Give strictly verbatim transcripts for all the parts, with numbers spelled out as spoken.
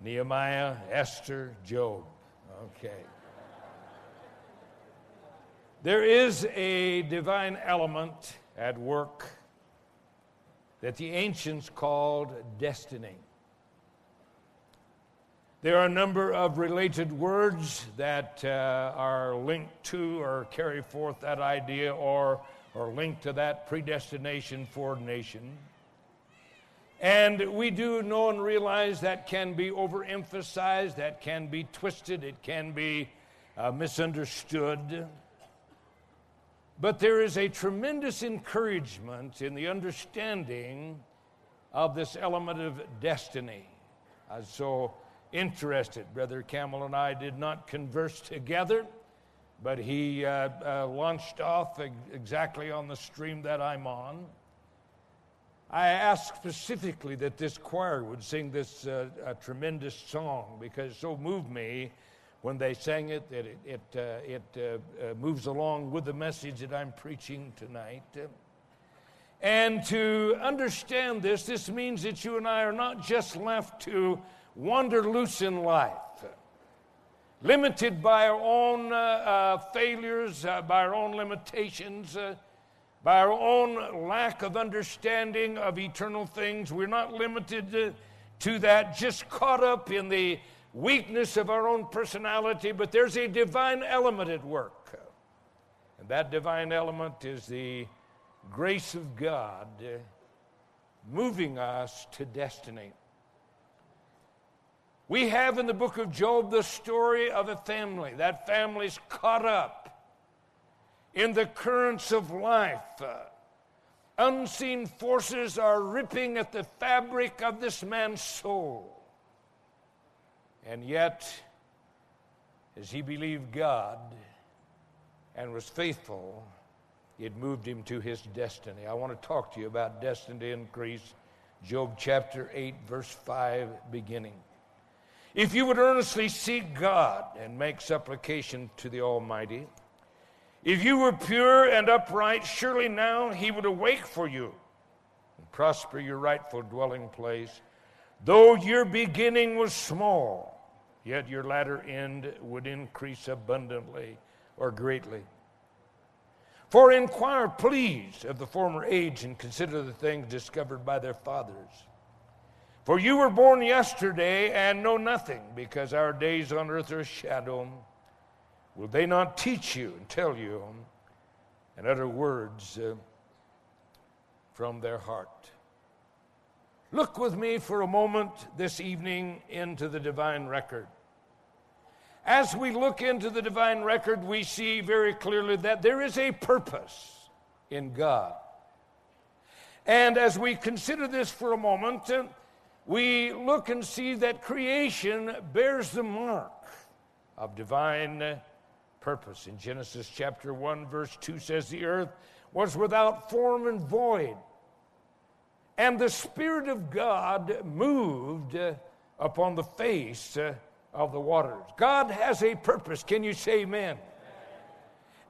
Nehemiah, Esther, Job. Okay. There is a divine element at work that the ancients called destiny. There are a number of related words that uh, are linked to or carry forth that idea or, or linked to that predestination, foreordination. And we do know and realize that can be overemphasized, that can be twisted, it can be uh, misunderstood. But there is a tremendous encouragement in the understanding of this element of destiny. I was so interested. Brother Campbell and I did not converse together, but he uh, uh, launched off exactly on the stream that I'm on. I asked specifically that this choir would sing this uh, a tremendous song because it so moved me when they sang it that it, it, uh, it uh, uh, moves along with the message that I'm preaching tonight. And to understand this, this means that you and I are not just left to wander loose in life, limited by our own uh, uh, failures, uh, by our own limitations, uh, by our own lack of understanding of eternal things. We're not limited to, to that, just caught up in the weakness of our own personality, but there's a divine element at work. And that divine element is the grace of God moving us to destiny. We have in the book of Job the story of a family. That family's caught up in the currents of life. Uh, unseen forces are ripping at the fabric of this man's soul. And yet, as he believed God and was faithful, it moved him to his destiny. I want to talk to you about destiny increase. Job chapter eight, verse five, beginning. If you would earnestly seek God and make supplication to the Almighty, if you were pure and upright, surely now he would awake for you and prosper your rightful dwelling place. Though your beginning was small, yet your latter end would increase abundantly or greatly. For inquire, please, of the former age and consider the things discovered by their fathers. For you were born yesterday and know nothing, because our days on earth are a shadow. Will they not teach you and tell you and utter words uh, from their heart? Look with me for a moment this evening into the divine record. As we look into the divine record, we see very clearly that there is a purpose in God. And as we consider this for a moment, uh, we look and see that creation bears the mark of divine uh, purpose. In Genesis chapter one, verse two says, the earth was without form and void, and the Spirit of God moved upon the face of the waters. God has a purpose. Can you say amen?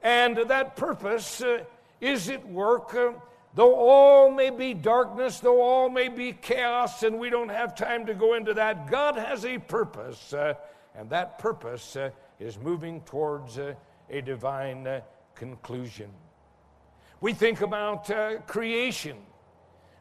Amen. And that purpose uh, is at work. Uh, though all may be darkness, though all may be chaos, and we don't have time to go into that, God has a purpose, uh, and that purpose uh, is moving towards uh, a divine uh, conclusion. We think about uh, creation.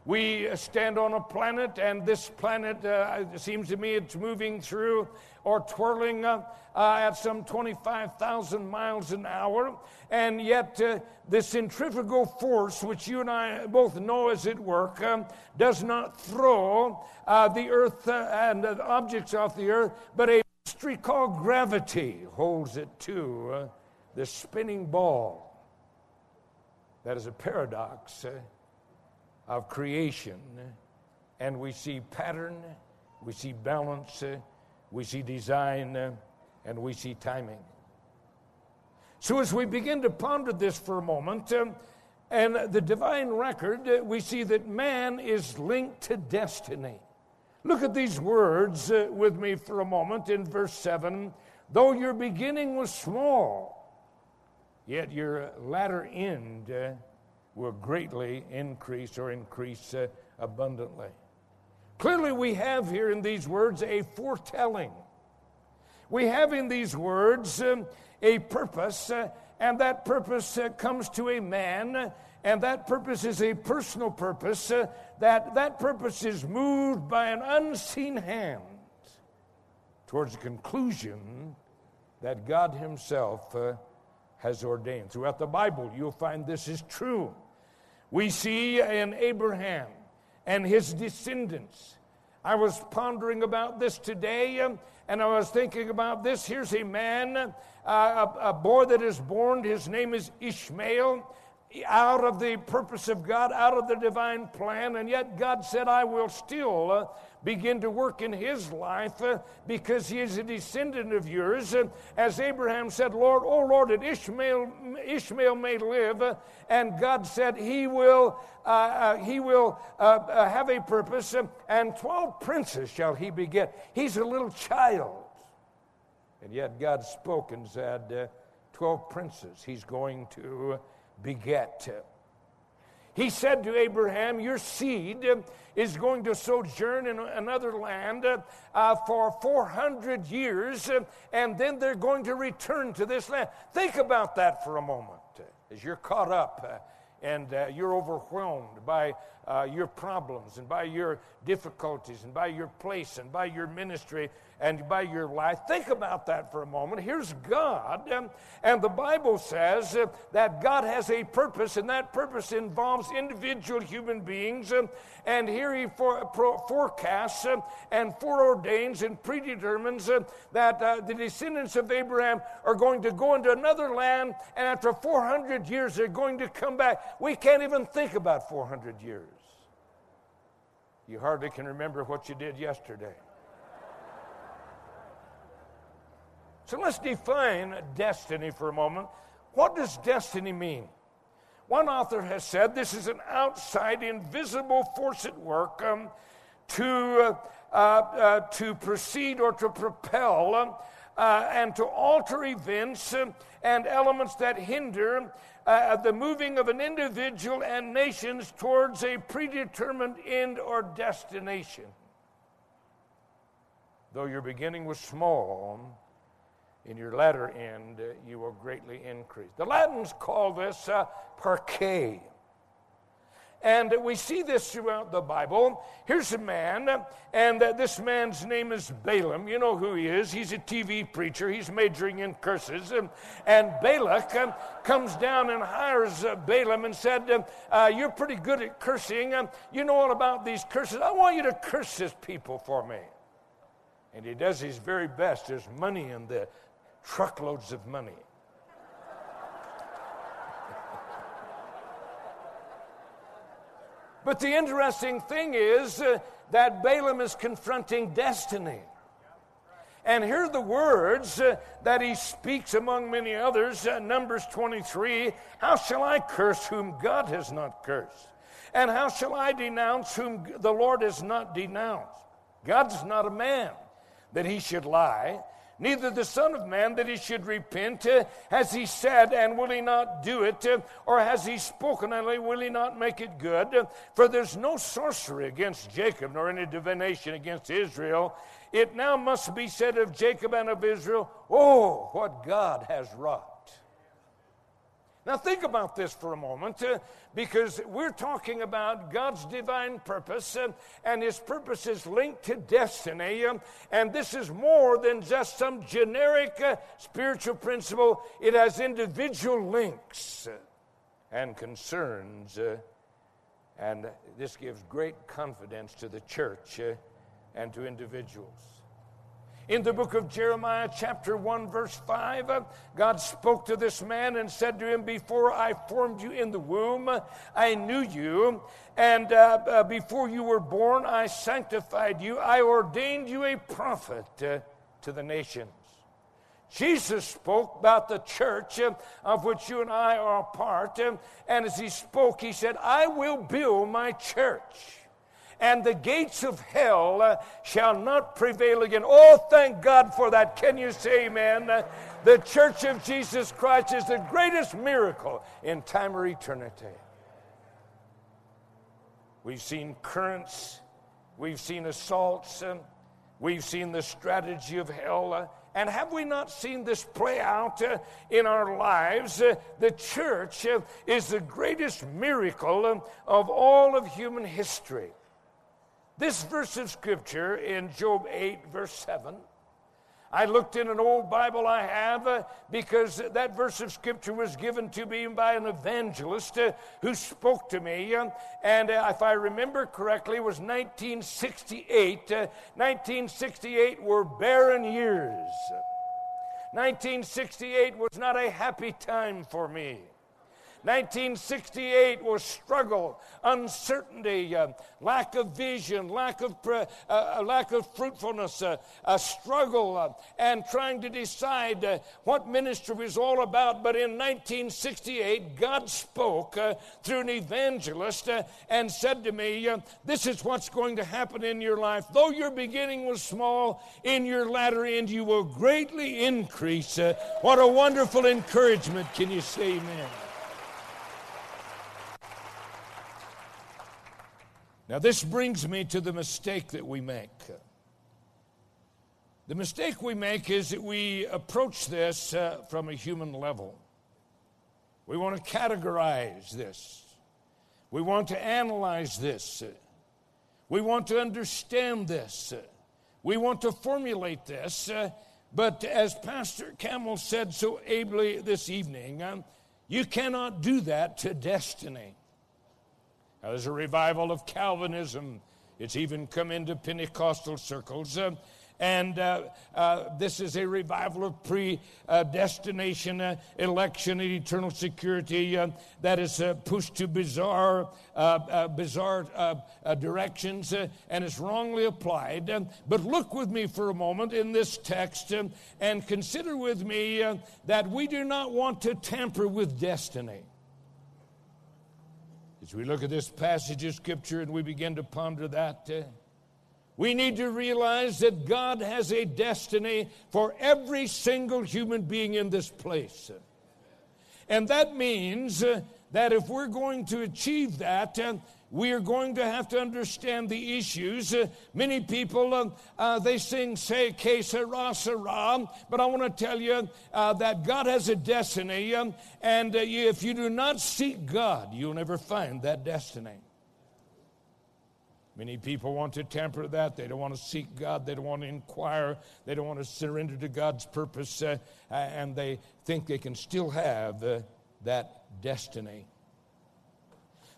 We stand on a planet, and this planet, uh, it seems to me, it's moving through or twirling uh, uh, at some twenty-five thousand miles an hour. And yet, uh, the centrifugal force, which you and I both know is at work, um, does not throw uh, the earth uh, and uh, the objects off the earth, but a mystery called gravity holds it to uh, the spinning ball. That is a paradox. Uh, of creation, and we see pattern, we see balance, we see design, and we see timing. So as we begin to ponder this for a moment, um, and the divine record, uh, we see that man is linked to destiny. Look at these words uh, with me for a moment in verse seven. Though your beginning was small, yet your latter end uh, will greatly increase or increase uh, abundantly. Clearly we have here in these words a foretelling. We have in these words um, a purpose, uh, and that purpose uh, comes to a man, and that purpose is a personal purpose, uh, that that purpose is moved by an unseen hand towards a conclusion that God himself uh, has ordained. Throughout the Bible, you'll find this is true. We see in Abraham and his descendants. I was pondering about this today, um, and I was thinking about this. Here's a man, uh, a, a boy that is born. His name is Ishmael, out of the purpose of God, out of the divine plan, and yet God said, I will still uh, begin to work in his life uh, because he is a descendant of yours. Uh, as Abraham said, Lord, oh Lord, that Ishmael Ishmael may live. Uh, and God said he will uh, uh, he will uh, uh, have a purpose, uh, and twelve princes shall he beget. He's a little child. And yet God spoke and said, uh, twelve princes he's going to beget. He said to Abraham, your seed is going to sojourn in another land uh, for four hundred years, and then they're going to return to this land. Think about that for a moment as you're caught up and uh, you're overwhelmed by uh, your problems and by your difficulties and by your place and by your ministry and by your life. Think about that for a moment. Here's God, um, and the Bible says uh, that God has a purpose, and that purpose involves individual human beings, um, and here he for, pro, forecasts um, and foreordains and predetermines uh, that uh, the descendants of Abraham are going to go into another land, and after four hundred years they're going to come back. We can't even think about four hundred years. You hardly can remember what you did yesterday. So let's define destiny for a moment. What does destiny mean? One author has said this is an outside, invisible force at work um, to, uh, uh, to proceed or to propel um, uh, and to alter events um, and elements that hinder uh, the moving of an individual and nations towards a predetermined end or destination. Though your beginning was small, in your latter end, uh, you will greatly increase. The Latins call this uh, parcere. And uh, we see this throughout the Bible. Here's a man, uh, and uh, this man's name is Balaam. You know who he is. He's a T V preacher. He's majoring in curses. Um, and Balak um, comes down and hires uh, Balaam and said, uh, uh, you're pretty good at cursing. Um, you know all about these curses. I want you to curse this people for me. And he does his very best. There's money in the truckloads of money. But the interesting thing is uh, that Balaam is confronting destiny. And here are the words uh, that he speaks among many others. Uh, Numbers twenty-three, how shall I curse whom God has not cursed? And how shall I denounce whom the Lord has not denounced? God's not a man that he should lie, neither the Son of Man that he should repent. Uh, has he said, and will he not do it? Uh, or has he spoken, and will he not make it good? Uh, for there's no sorcery against Jacob, nor any divination against Israel. It now must be said of Jacob and of Israel, oh, what God has wrought. Now think about this for a moment, uh, because we're talking about God's divine purpose, uh, and His purpose is linked to destiny, uh, and this is more than just some generic uh, spiritual principle. It has individual links uh, and concerns, uh, and this gives great confidence to the church uh, and to individuals. In the book of Jeremiah, chapter one, verse five, uh, God spoke to this man and said to him, "Before I formed you in the womb, I knew you, and uh, uh, before you were born, I sanctified you. I ordained you a prophet uh, to the nations." Jesus spoke about the church uh, of which you and I are a part, uh, and as He spoke, He said, "I will build my church, and the gates of hell uh, shall not prevail again." Oh, thank God for that. Can you say amen? Uh, the church of Jesus Christ is the greatest miracle in time or eternity. We've seen currents, we've seen assaults, uh, we've seen the strategy of hell, uh, and have we not seen this play out uh, in our lives? Uh, the church uh, is the greatest miracle um, of all of human history. This verse of Scripture in Job eight, verse seven, I looked in an old Bible I have uh, because that verse of Scripture was given to me by an evangelist uh, who spoke to me, uh, and uh, if I remember correctly, it was nineteen sixty-eight. Uh, nineteen sixty-eight were barren years. nineteen sixty-eight was not a happy time for me. nineteen sixty-eight was struggle, uncertainty, uh, lack of vision, lack of pre- uh, lack of fruitfulness, uh, a struggle, uh, and trying to decide uh, what ministry was all about. But in nineteen sixty-eight, God spoke uh, through an evangelist uh, and said to me, uh, "This is what's going to happen in your life. Though your beginning was small, in your latter end you will greatly increase." Uh, what a wonderful encouragement. Can you say amen? Now, this brings me to the mistake that we make. The mistake we make is that we approach this uh, from a human level. We want to categorize this. We want to analyze this. We want to understand this. We want to formulate this. Uh, but as Pastor Campbell said so ably this evening, um, you cannot do that to destiny. Now, there's a revival of Calvinism. It's even come into Pentecostal circles. Uh, and uh, uh, this is a revival of predestination, uh, uh, election, and eternal security uh, that is uh, pushed to bizarre, uh, uh, bizarre uh, uh, directions, uh, and it's wrongly applied. Uh, but look with me for a moment in this text, uh, and consider with me uh, that we do not want to tamper with destiny. As we look at this passage of Scripture and we begin to ponder that, uh, we need to realize that God has a destiny for every single human being in this place. And that means uh, that if we're going to achieve that, uh, we are going to have to understand the issues. Uh, many people, uh, uh, they sing, say, que sera, sera. But I want to tell you uh, that God has a destiny. Um, and uh, you, if you do not seek God, you'll never find that destiny. Many people want to temper that. They don't want to seek God. They don't want to inquire. They don't want to surrender to God's purpose. Uh, and they think they can still have uh, that destiny.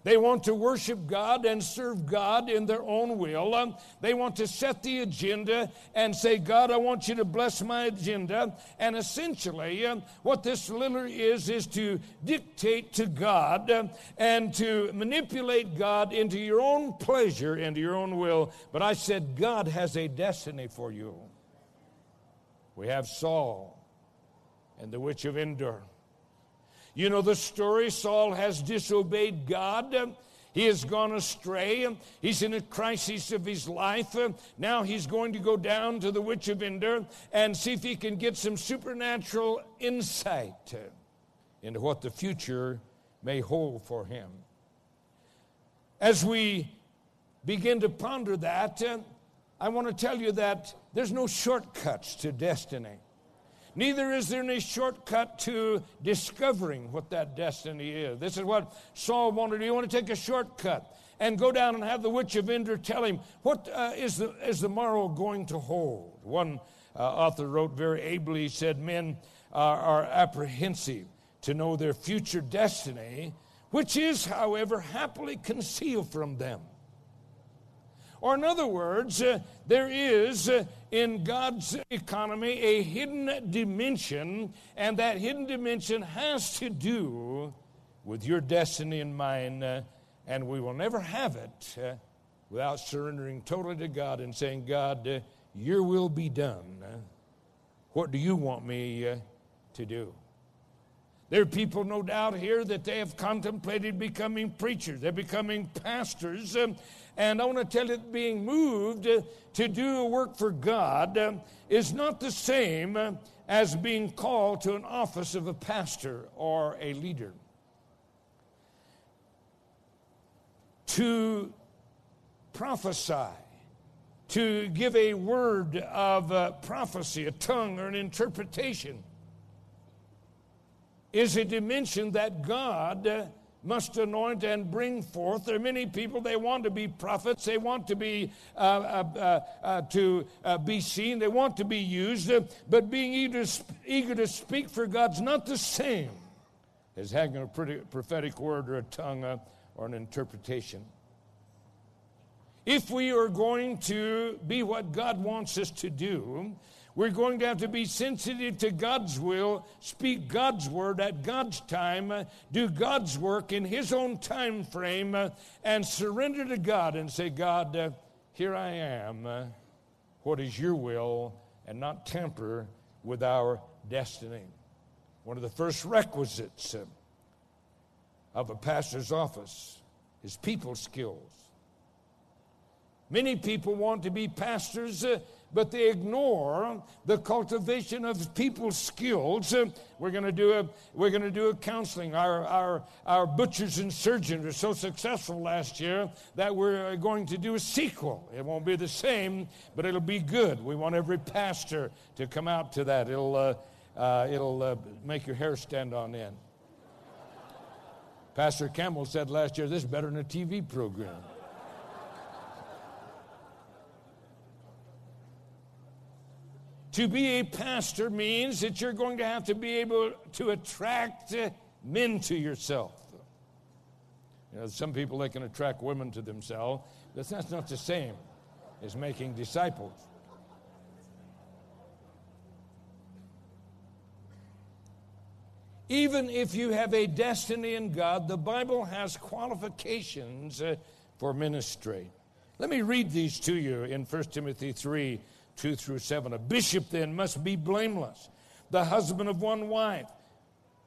They want to worship God and serve God in their own will. Um, they want to set the agenda and say, "God, I want you to bless my agenda." And essentially, um, what this literally is, is to dictate to God um, and to manipulate God into your own pleasure, into your own will. But I said, God has a destiny for you. We have Saul and the witch of Endor. You know the story. Saul has disobeyed God. He has gone astray. He's in a crisis of his life. Now he's going to go down to the witch of Endor and see if he can get some supernatural insight into what the future may hold for him. As we begin to ponder that, I want to tell you that there's no shortcuts to destiny. Neither is there any shortcut to discovering what that destiny is. This is what Saul wanted. He wanted to take a shortcut and go down and have the witch of Endor tell him, what uh, is, the, is the morrow going to hold? One uh, author wrote very ably, he said, men are, are apprehensive to know their future destiny, which is, however, happily concealed from them. Or in other words, uh, there is uh, in God's economy a hidden dimension, and that hidden dimension has to do with your destiny and mine, uh, and we will never have it uh, without surrendering totally to God and saying, God, uh, your will be done. Uh, what do you want me uh, to do? There are people, no doubt, here that they have contemplated becoming preachers. They're becoming pastors. Um, and I want to tell you that being moved uh, to do a work for God uh, is not the same uh, as being called to an office of a pastor or a leader. To prophesy, to give a word of uh, prophecy, a tongue or an interpretation, is a dimension that God must anoint and bring forth. There are many people, they want to be prophets, they want to be uh, uh, uh, uh, to uh, be seen, they want to be used, uh, but being eager, eager to speak for God's not the same as having a pretty prophetic word or a tongue uh, or an interpretation. If we are going to be what God wants us to do, we're going to have to be sensitive to God's will, speak God's word at God's time, uh, do God's work in His own time frame, uh, and surrender to God and say, God, uh, here I am. Uh, what is your will? And not tamper with our destiny. One of the first requisites uh, of a pastor's office is people skills. Many people want to be pastors, uh, but they ignore the cultivation of people's skills. Uh, we're going to do a we're going to do a counseling. Our our our butchers and surgeons were so successful last year that we're going to do a sequel. It won't be the same, but it'll be good. We want every pastor to come out to that. It'll uh, uh, it'll uh, make your hair stand on end. Pastor Campbell said last year, "This is better than a T V program." To be a pastor means that you're going to have to be able to attract men to yourself. You know, some people, they can attract women to themselves, but that's not the same as making disciples. Even if you have a destiny in God, the Bible has qualifications for ministry. Let me read these to you in First Timothy three, two through seven. A bishop then must be blameless, the husband of one wife,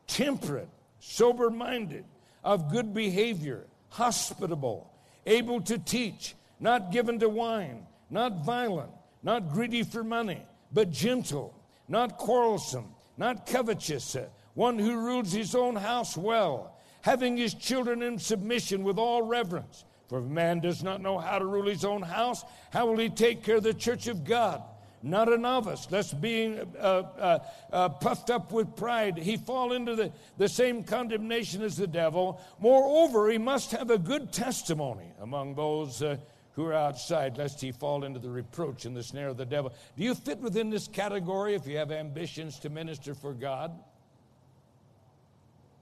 temperate, sober-minded, of good behavior, hospitable, able to teach, not given to wine, not violent, not greedy for money, but gentle, not quarrelsome, not covetous, one who rules his own house well, having his children in submission with all reverence. For if a man does not know how to rule his own house, how will he take care of the church of God? Not a novice, lest being uh, uh, uh, puffed up with pride, he fall into the, the same condemnation as the devil. Moreover, he must have a good testimony among those uh, who are outside, lest he fall into the reproach and the snare of the devil. Do you fit within this category if you have ambitions to minister for God?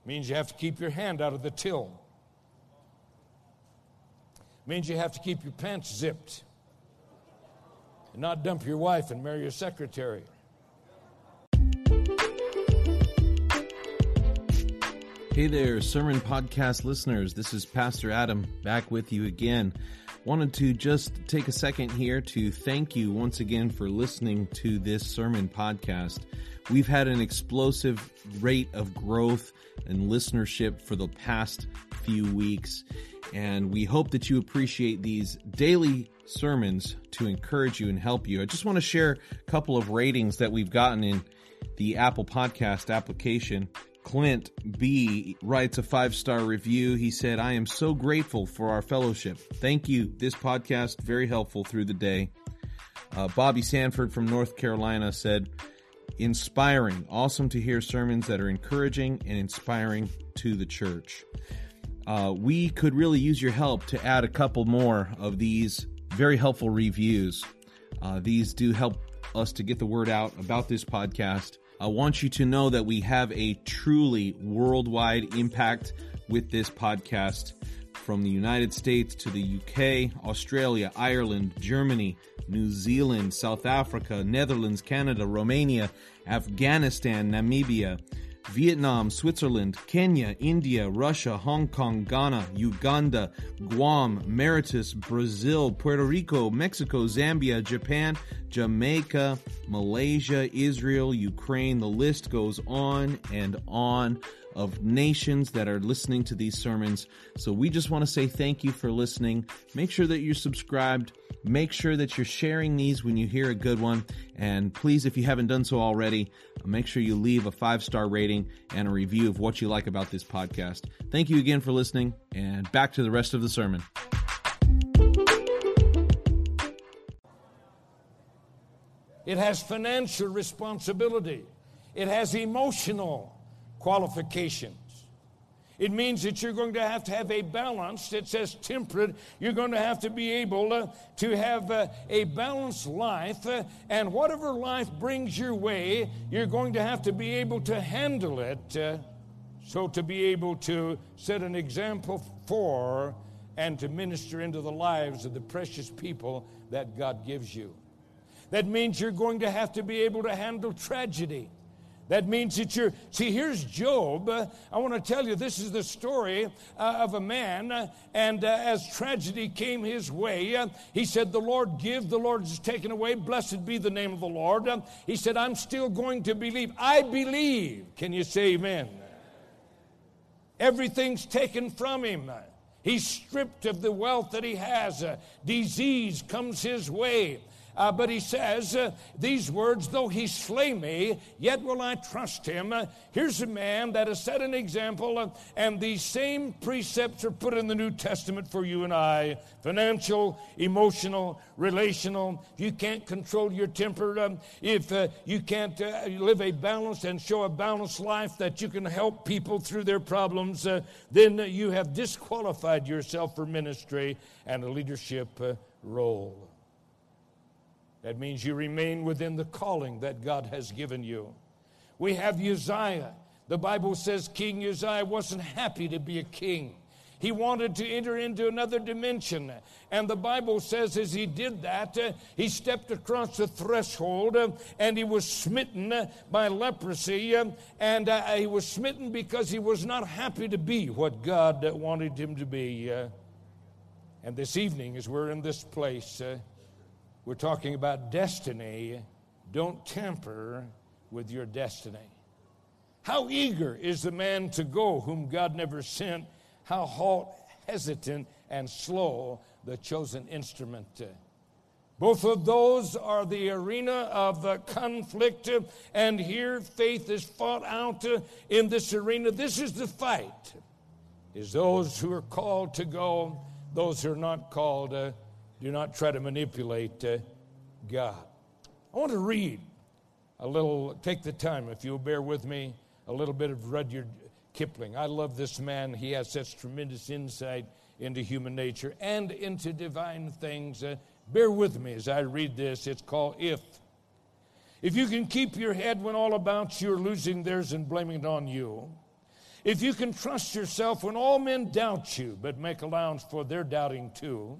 It means you have to keep your hand out of the till. Means you have to keep your pants zipped and not dump your wife and marry your secretary. Hey there, Sermon Podcast listeners. This is Pastor Adam back with you again. Wanted to just take a second here to thank you once again for listening to this Sermon Podcast. We've had an explosive rate of growth and listenership for the past few weeks. And we hope that you appreciate these daily sermons to encourage you and help you. I just want to share a couple of ratings that we've gotten in the Apple Podcast application. Clint B writes a five-star review. He said, I am so grateful for our fellowship. Thank you. This podcast, very helpful through the day. Uh, Bobby Sanford from North Carolina said, inspiring. Awesome to hear sermons that are encouraging and inspiring to the church. Uh, we could really use your help to add a couple more of these very helpful reviews. Uh, these do help us to get the word out about this podcast. I want you to know that we have a truly worldwide impact with this podcast, from the United States to the U K, Australia, Ireland, Germany, New Zealand, South Africa, Netherlands, Canada, Romania, Afghanistan, Namibia, Vietnam, Switzerland, Kenya, India, Russia, Hong Kong, Ghana, Uganda, Guam, Mauritius, Brazil, Puerto Rico, Mexico, Zambia, Japan, Jamaica, Malaysia, Israel, Ukraine. The list goes on and on of nations that are listening to these sermons. So we just want to say thank you for listening. Make sure that you're subscribed. Make sure that you're sharing these when you hear a good one. And please, if you haven't done so already, make sure you leave a five-star rating and a review of what you like about this podcast. Thank you again for listening, and back to the rest of the sermon. It has financial responsibility. It has emotional qualifications. It means that you're going to have to have a balance that says temperate. You're going to have to be able uh, to have uh, a balanced life, uh, and whatever life brings your way, you're going to have to be able to handle it, uh, so to be able to set an example for and to minister into the lives of the precious people that God gives you. That means you're going to have to be able to handle tragedy. That means that you're... See, here's Job. Uh, I want to tell you, this is the story uh, of a man, uh, and uh, as tragedy came his way, uh, he said, the Lord give, the Lord is taken away, blessed be the name of the Lord. Uh, he said, I'm still going to believe. I believe. Can you say amen? Everything's taken from him. He's stripped of the wealth that he has. Uh, disease comes his way. Uh, but he says uh, these words, though he slay me, yet will I trust him. Uh, here's a man that has set an example, uh, and these same precepts are put in the New Testament for you and I. Financial, emotional, relational. If you can't control your temper, um, if uh, you can't uh, live a balanced and show a balanced life that you can help people through their problems, uh, then uh, you have disqualified yourself for ministry and a leadership uh, role. That means you remain within the calling that God has given you. We have Uzziah. The Bible says King Uzziah wasn't happy to be a king. He wanted to enter into another dimension. And the Bible says as he did that, uh, he stepped across the threshold, uh, and he was smitten uh, by leprosy. Uh, and uh, he was smitten because he was not happy to be what God uh, wanted him to be. Uh, and this evening, as we're in this place, uh, we're talking about destiny. Don't tamper with your destiny. How eager is the man to go whom God never sent? How halt, hesitant, and slow the chosen instrument. Both of those are the arena of the conflict, and here faith is fought out in this arena. This is the fight, is those who are called to go, those who are not called to go. Do not try to manipulate uh, God. I want to read a little, take the time, if you'll bear with me, a little bit of Rudyard Kipling. I love this man. He has such tremendous insight into human nature and into divine things. Uh, bear with me as I read this. It's called If. If you can keep your head when all about you are losing theirs and blaming it on you, if you can trust yourself when all men doubt you but make allowance for their doubting too,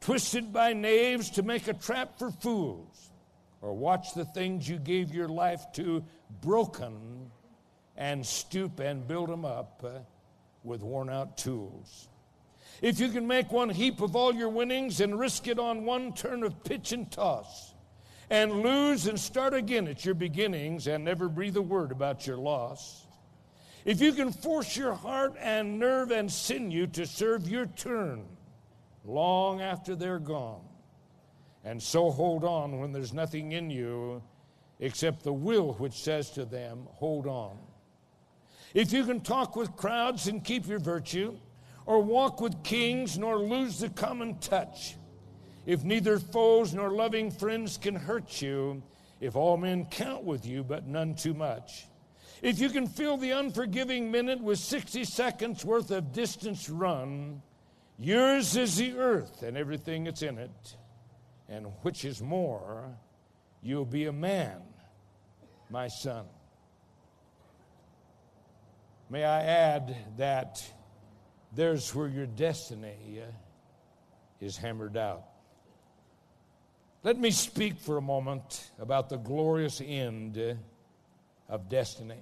twisted by knaves to make a trap for fools, or watch the things you gave your life to broken and stoop and build them up uh, with worn-out tools. If you can make one heap of all your winnings and risk it on one turn of pitch and toss, and lose and start again at your beginnings and never breathe a word about your loss, if you can force your heart and nerve and sinew to serve your turn long after they're gone, and so hold on when there's nothing in you except the will which says to them, hold on. If you can talk with crowds and keep your virtue, or walk with kings nor lose the common touch, if neither foes nor loving friends can hurt you, if all men count with you but none too much, if you can fill the unforgiving minute with sixty seconds worth of distance run, yours is the earth and everything that's in it, and which is more, you'll be a man, my son. May I add that there's where your destiny is hammered out. Let me speak for a moment about the glorious end of destiny.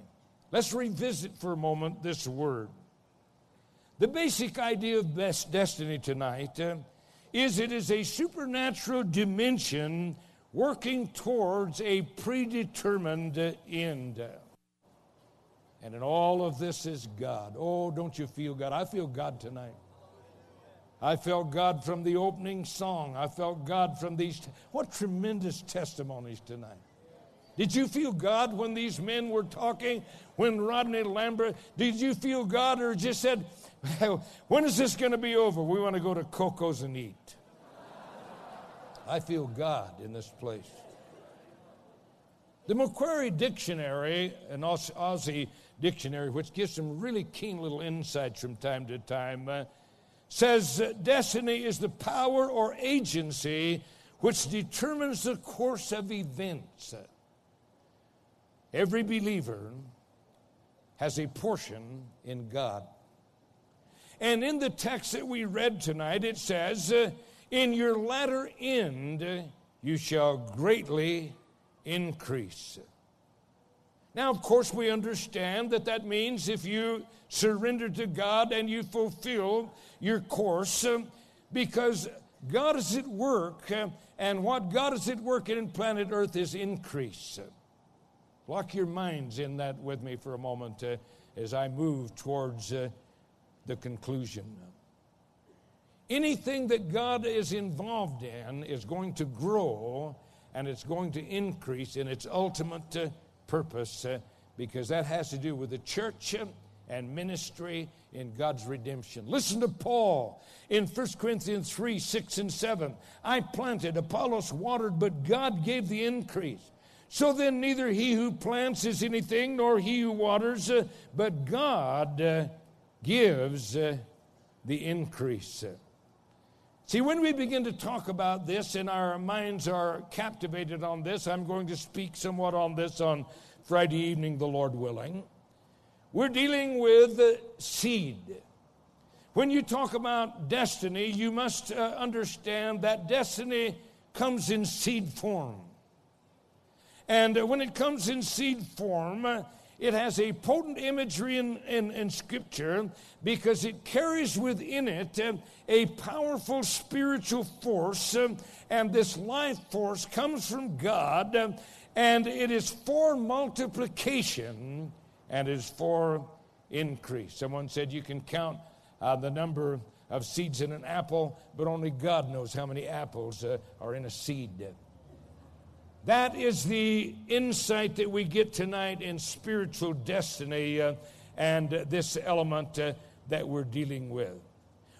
Let's revisit for a moment this word. The basic idea of destiny tonight is it is a supernatural dimension working towards a predetermined end. And in all of this is God. Oh, don't you feel God? I feel God tonight. I felt God from the opening song. I felt God from these. Te- what tremendous testimonies tonight. Did you feel God when these men were talking? When Rodney Lambert, did you feel God, or just said, when is this going to be over? We want to go to Coco's and eat. I feel God in this place. The Macquarie Dictionary, an Aussie dictionary, which gives some really keen little insights from time to time, uh, says uh, destiny is the power or agency which determines the course of events. Every believer has a portion in God. And in the text that we read tonight, it says, uh, in your latter end, uh, you shall greatly increase. Now, of course, we understand that that means if you surrender to God and you fulfill your course, because God is at work, and what God is at work in planet Earth is increase. Lock your minds in that with me for a moment uh, as I move towards uh, the conclusion. Anything that God is involved in is going to grow, and it's going to increase in its ultimate uh, purpose uh, because that has to do with the church uh, and ministry in God's redemption. Listen to Paul in First Corinthians three, six, and seven. I planted, Apollos watered, but God gave the increase. So then neither he who plants is anything nor he who waters, uh, but God uh, gives uh, the increase. See, when we begin to talk about this and our minds are captivated on this, I'm going to speak somewhat on this on Friday evening, the Lord willing. We're dealing with seed. When you talk about destiny, you must uh, understand that destiny comes in seed form. And uh, when it comes in seed form, uh, it has a potent imagery in, in, in Scripture because it carries within it uh, a powerful spiritual force, uh, and this life force comes from God, uh, and it is for multiplication and is for increase. Someone said you can count uh, the number of seeds in an apple, but only God knows how many apples uh, are in a seed. That is the insight that we get tonight in spiritual destiny uh, and uh, this element uh, that we're dealing with.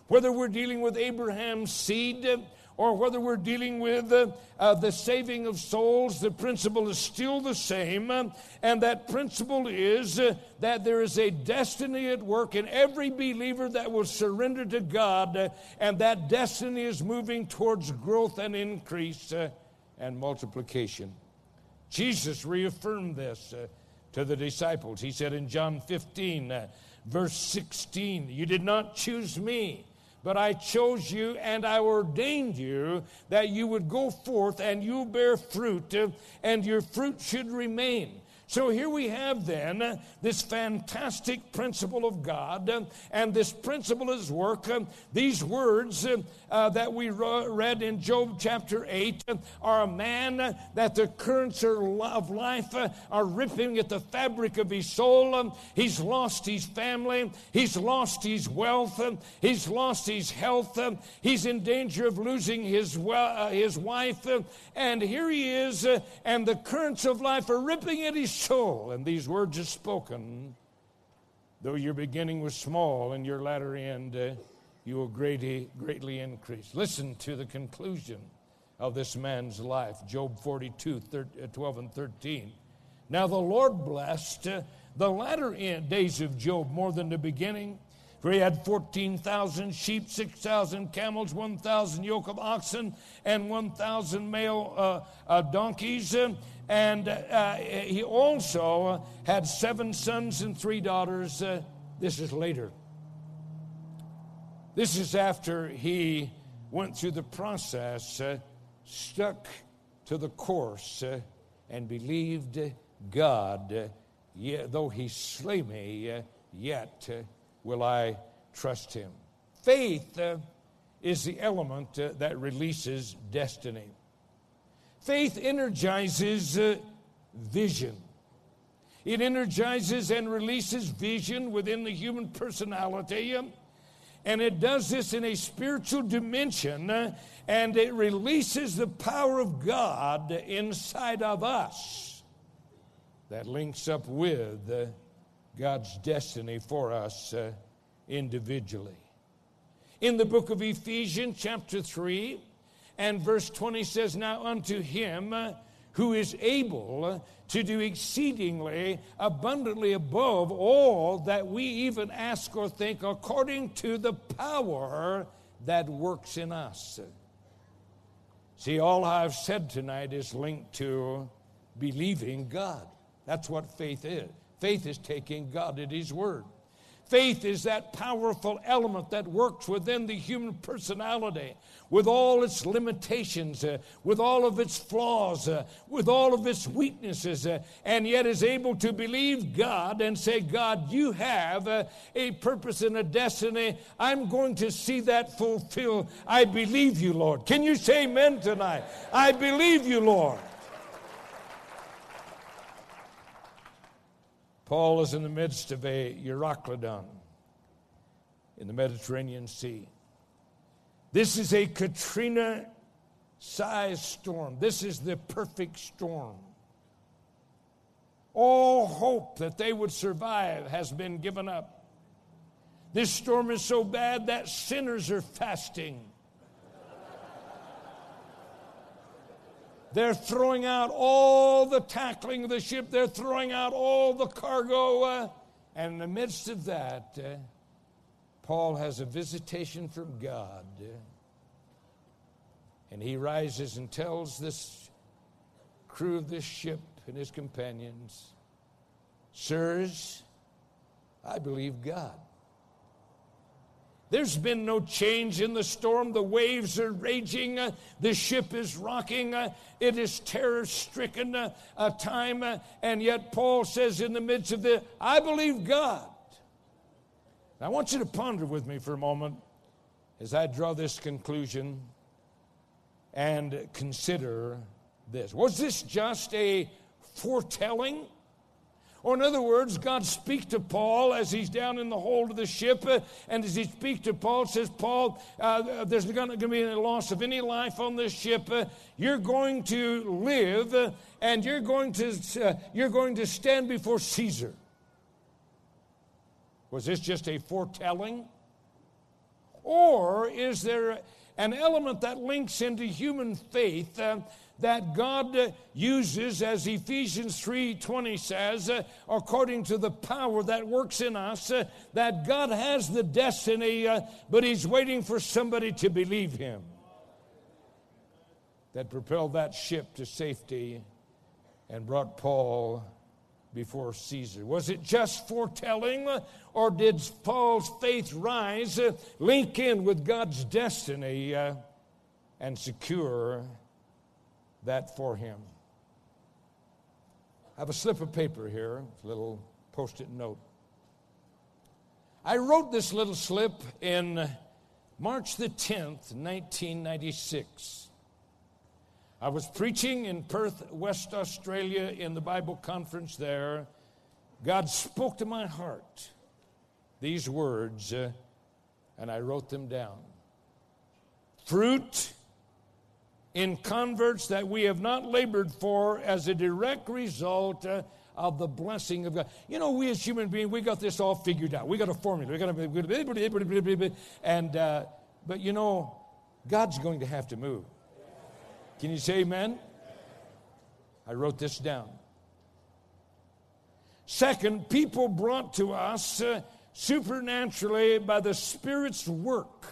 Whether we're dealing with Abraham's seed uh, or whether we're dealing with uh, uh, the saving of souls, the principle is still the same. Uh, and that principle is uh, that there is a destiny at work in every believer that will surrender to God. Uh, and that destiny is moving towards growth and increase uh, and multiplication. Jesus reaffirmed this uh, to the disciples. He said in John fifteen, uh, verse sixteen, you did not choose me, but I chose you and I ordained you that you would go forth and you bear fruit uh, and your fruit should remain, So here we have then this fantastic principle of God, and this principle is work. These words uh, that we read in Job chapter eight are a man that the currents of life are ripping at the fabric of his soul. He's lost his family. He's lost his wealth. He's lost his health. He's in danger of losing his, uh, his wife. And here he is, and the currents of life are ripping at his soul, and these words are spoken. Though your beginning was small and your latter end, uh, you will greatly, greatly increase. Listen to the conclusion of this man's life, Job forty-two, twelve and thirteen. Now the Lord blessed uh, the latter end days of Job more than the beginning, for he had fourteen thousand sheep, six thousand camels, one thousand yoke of oxen, and one thousand male uh, uh, donkeys. Uh, and uh, he also had seven sons and three daughters. Uh, this is later. This is after he went through the process, uh, stuck to the course, uh, and believed God. Uh, yeah, though he slay me, uh, yet... Uh, will I trust him? Faith uh, is the element uh, that releases destiny. Faith energizes uh, vision. It energizes and releases vision within the human personality, uh, and it does this in a spiritual dimension, uh, and it releases the power of God inside of us that links up with uh, God's destiny for us uh, individually. In the book of Ephesians chapter three and verse twenty says, now unto him uh, who is able uh, to do exceedingly abundantly above all that we even ask or think, according to the power that works in us. See, all I've said tonight is linked to believing God. That's what faith is. Faith is taking God at his word. Faith is that powerful element that works within the human personality with all its limitations, uh, with all of its flaws, uh, with all of its weaknesses, uh, and yet is able to believe God and say, God, you have uh, a purpose and a destiny. I'm going to see that fulfilled. I believe you, Lord. Can you say amen tonight? I believe you, Lord. Paul is in the midst of a Euroclydon in the Mediterranean Sea. This is a Katrina-sized storm. This is the perfect storm. All hope that they would survive has been given up. This storm is so bad that sinners are fasting. They're throwing out all the tackling of the ship. They're throwing out all the cargo. Uh, and in the midst of that, uh, Paul has a visitation from God. Uh, and he rises and tells this crew of this ship and his companions, sirs, I believe God. There's been no change in the storm. The waves are raging. Uh, the ship is rocking. Uh, it is terror-stricken uh, a time. Uh, and yet Paul says in the midst of this, I believe God. Now, I want you to ponder with me for a moment as I draw this conclusion and consider this. Was this just a foretelling? Or in other words, God speaks to Paul as he's down in the hold of the ship, uh, and as he speaks to Paul, says, Paul, uh, there's not going to be any loss of any life on this ship. Uh, you're going to live, uh, and you're going to, uh, you're going to stand before Caesar. Was this just a foretelling? Or is there an element that links into human faith uh, that God uh, uses, as Ephesians three twenty says, uh, according to the power that works in us, uh, that God has the destiny, uh, but he's waiting for somebody to believe him, that propelled that ship to safety and brought Paul before Caesar? Was it just foretelling, or did Paul's faith rise, uh, link in with God's destiny, uh, and secure that for him? I have a slip of paper here, a little post-it note. I wrote this little slip in March the tenth, nineteen ninety-six. I was preaching in Perth, West Australia, in the Bible conference there. God spoke to my heart these words, uh, and I wrote them down. Fruit in converts that we have not labored for as a direct result uh, of the blessing of God. You know, we as human beings, we got this all figured out. We got a formula. We got a, and uh, but you know, God's going to have to move. Can you say amen? I wrote this down. Second, people brought to us uh, supernaturally by the Spirit's work.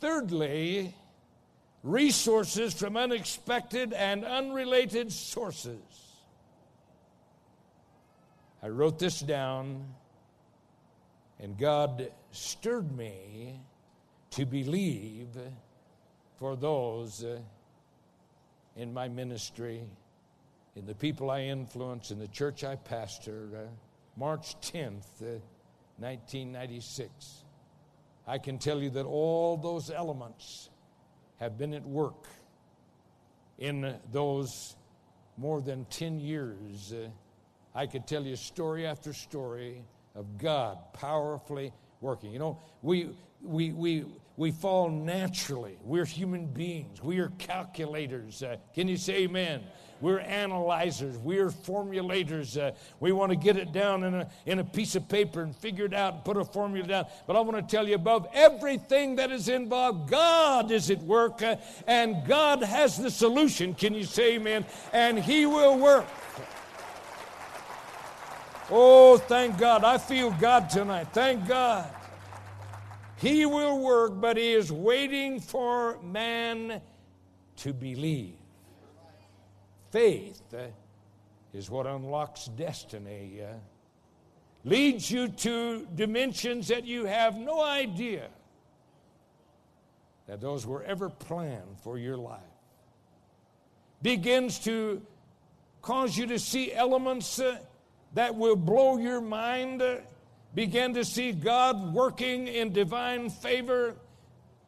Thirdly, resources from unexpected and unrelated sources. I wrote this down, and God stirred me to believe for those in my ministry, in the people I influence, in the church I pastor, uh, March tenth, uh, nineteen ninety-six. I can tell you that all those elements have been at work in those more than ten years. Uh, I could tell you story after story of God powerfully working. You know, we we we we fall naturally. We're human beings. We are calculators. Uh, can you say amen? We're analyzers. We're formulators. Uh, we want to get it down in a, in a piece of paper and figure it out and put a formula down. But I want to tell you, above everything that is involved, God is at work, uh, and God has the solution. Can you say amen? And He will work. Oh, thank God. I feel God tonight. Thank God. He will work, but He is waiting for man to believe. Faith uh, is what unlocks destiny, uh, leads you to dimensions that you have no idea that those were ever planned for your life, begins to cause you to see elements uh, that will blow your mind, uh, begin to see God working in divine favor.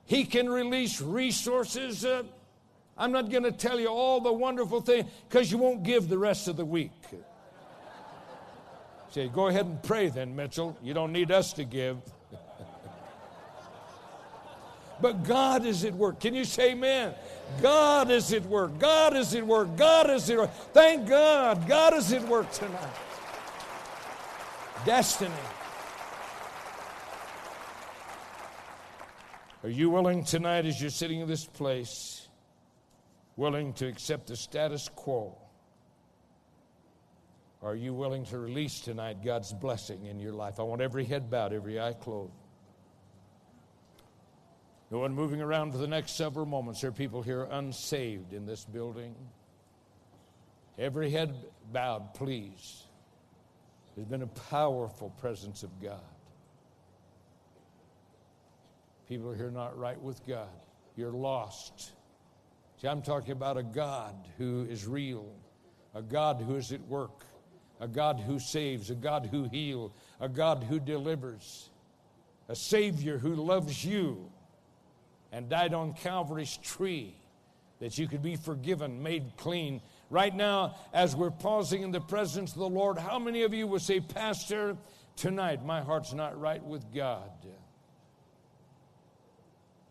He can release resources. uh, I'm not going to tell you all the wonderful things because you won't give the rest of the week. Say, go ahead and pray then, Mitchell. You don't need us to give. But God is at work. Can you say amen? God is at work. God is at work. God is at work. Thank God. God is at work tonight. Destiny. Are you willing tonight, as you're sitting in this place, willing to accept the status quo? Are you willing to release tonight God's blessing in your life? I want every head bowed, every eye closed. No one moving around for the next several moments. There are people here unsaved in this building. Every head bowed, please. There's been a powerful presence of God. People here not right with God. You're lost. See, I'm talking about a God who is real, a God who is at work, a God who saves, a God who heals, a God who delivers, a Savior who loves you and died on Calvary's tree that you could be forgiven, made clean. Right now, as we're pausing in the presence of the Lord, how many of you will say, Pastor, tonight my heart's not right with God?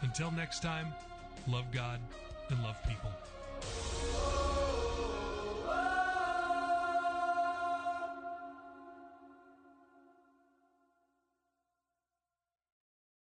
Until next time, love God and love people.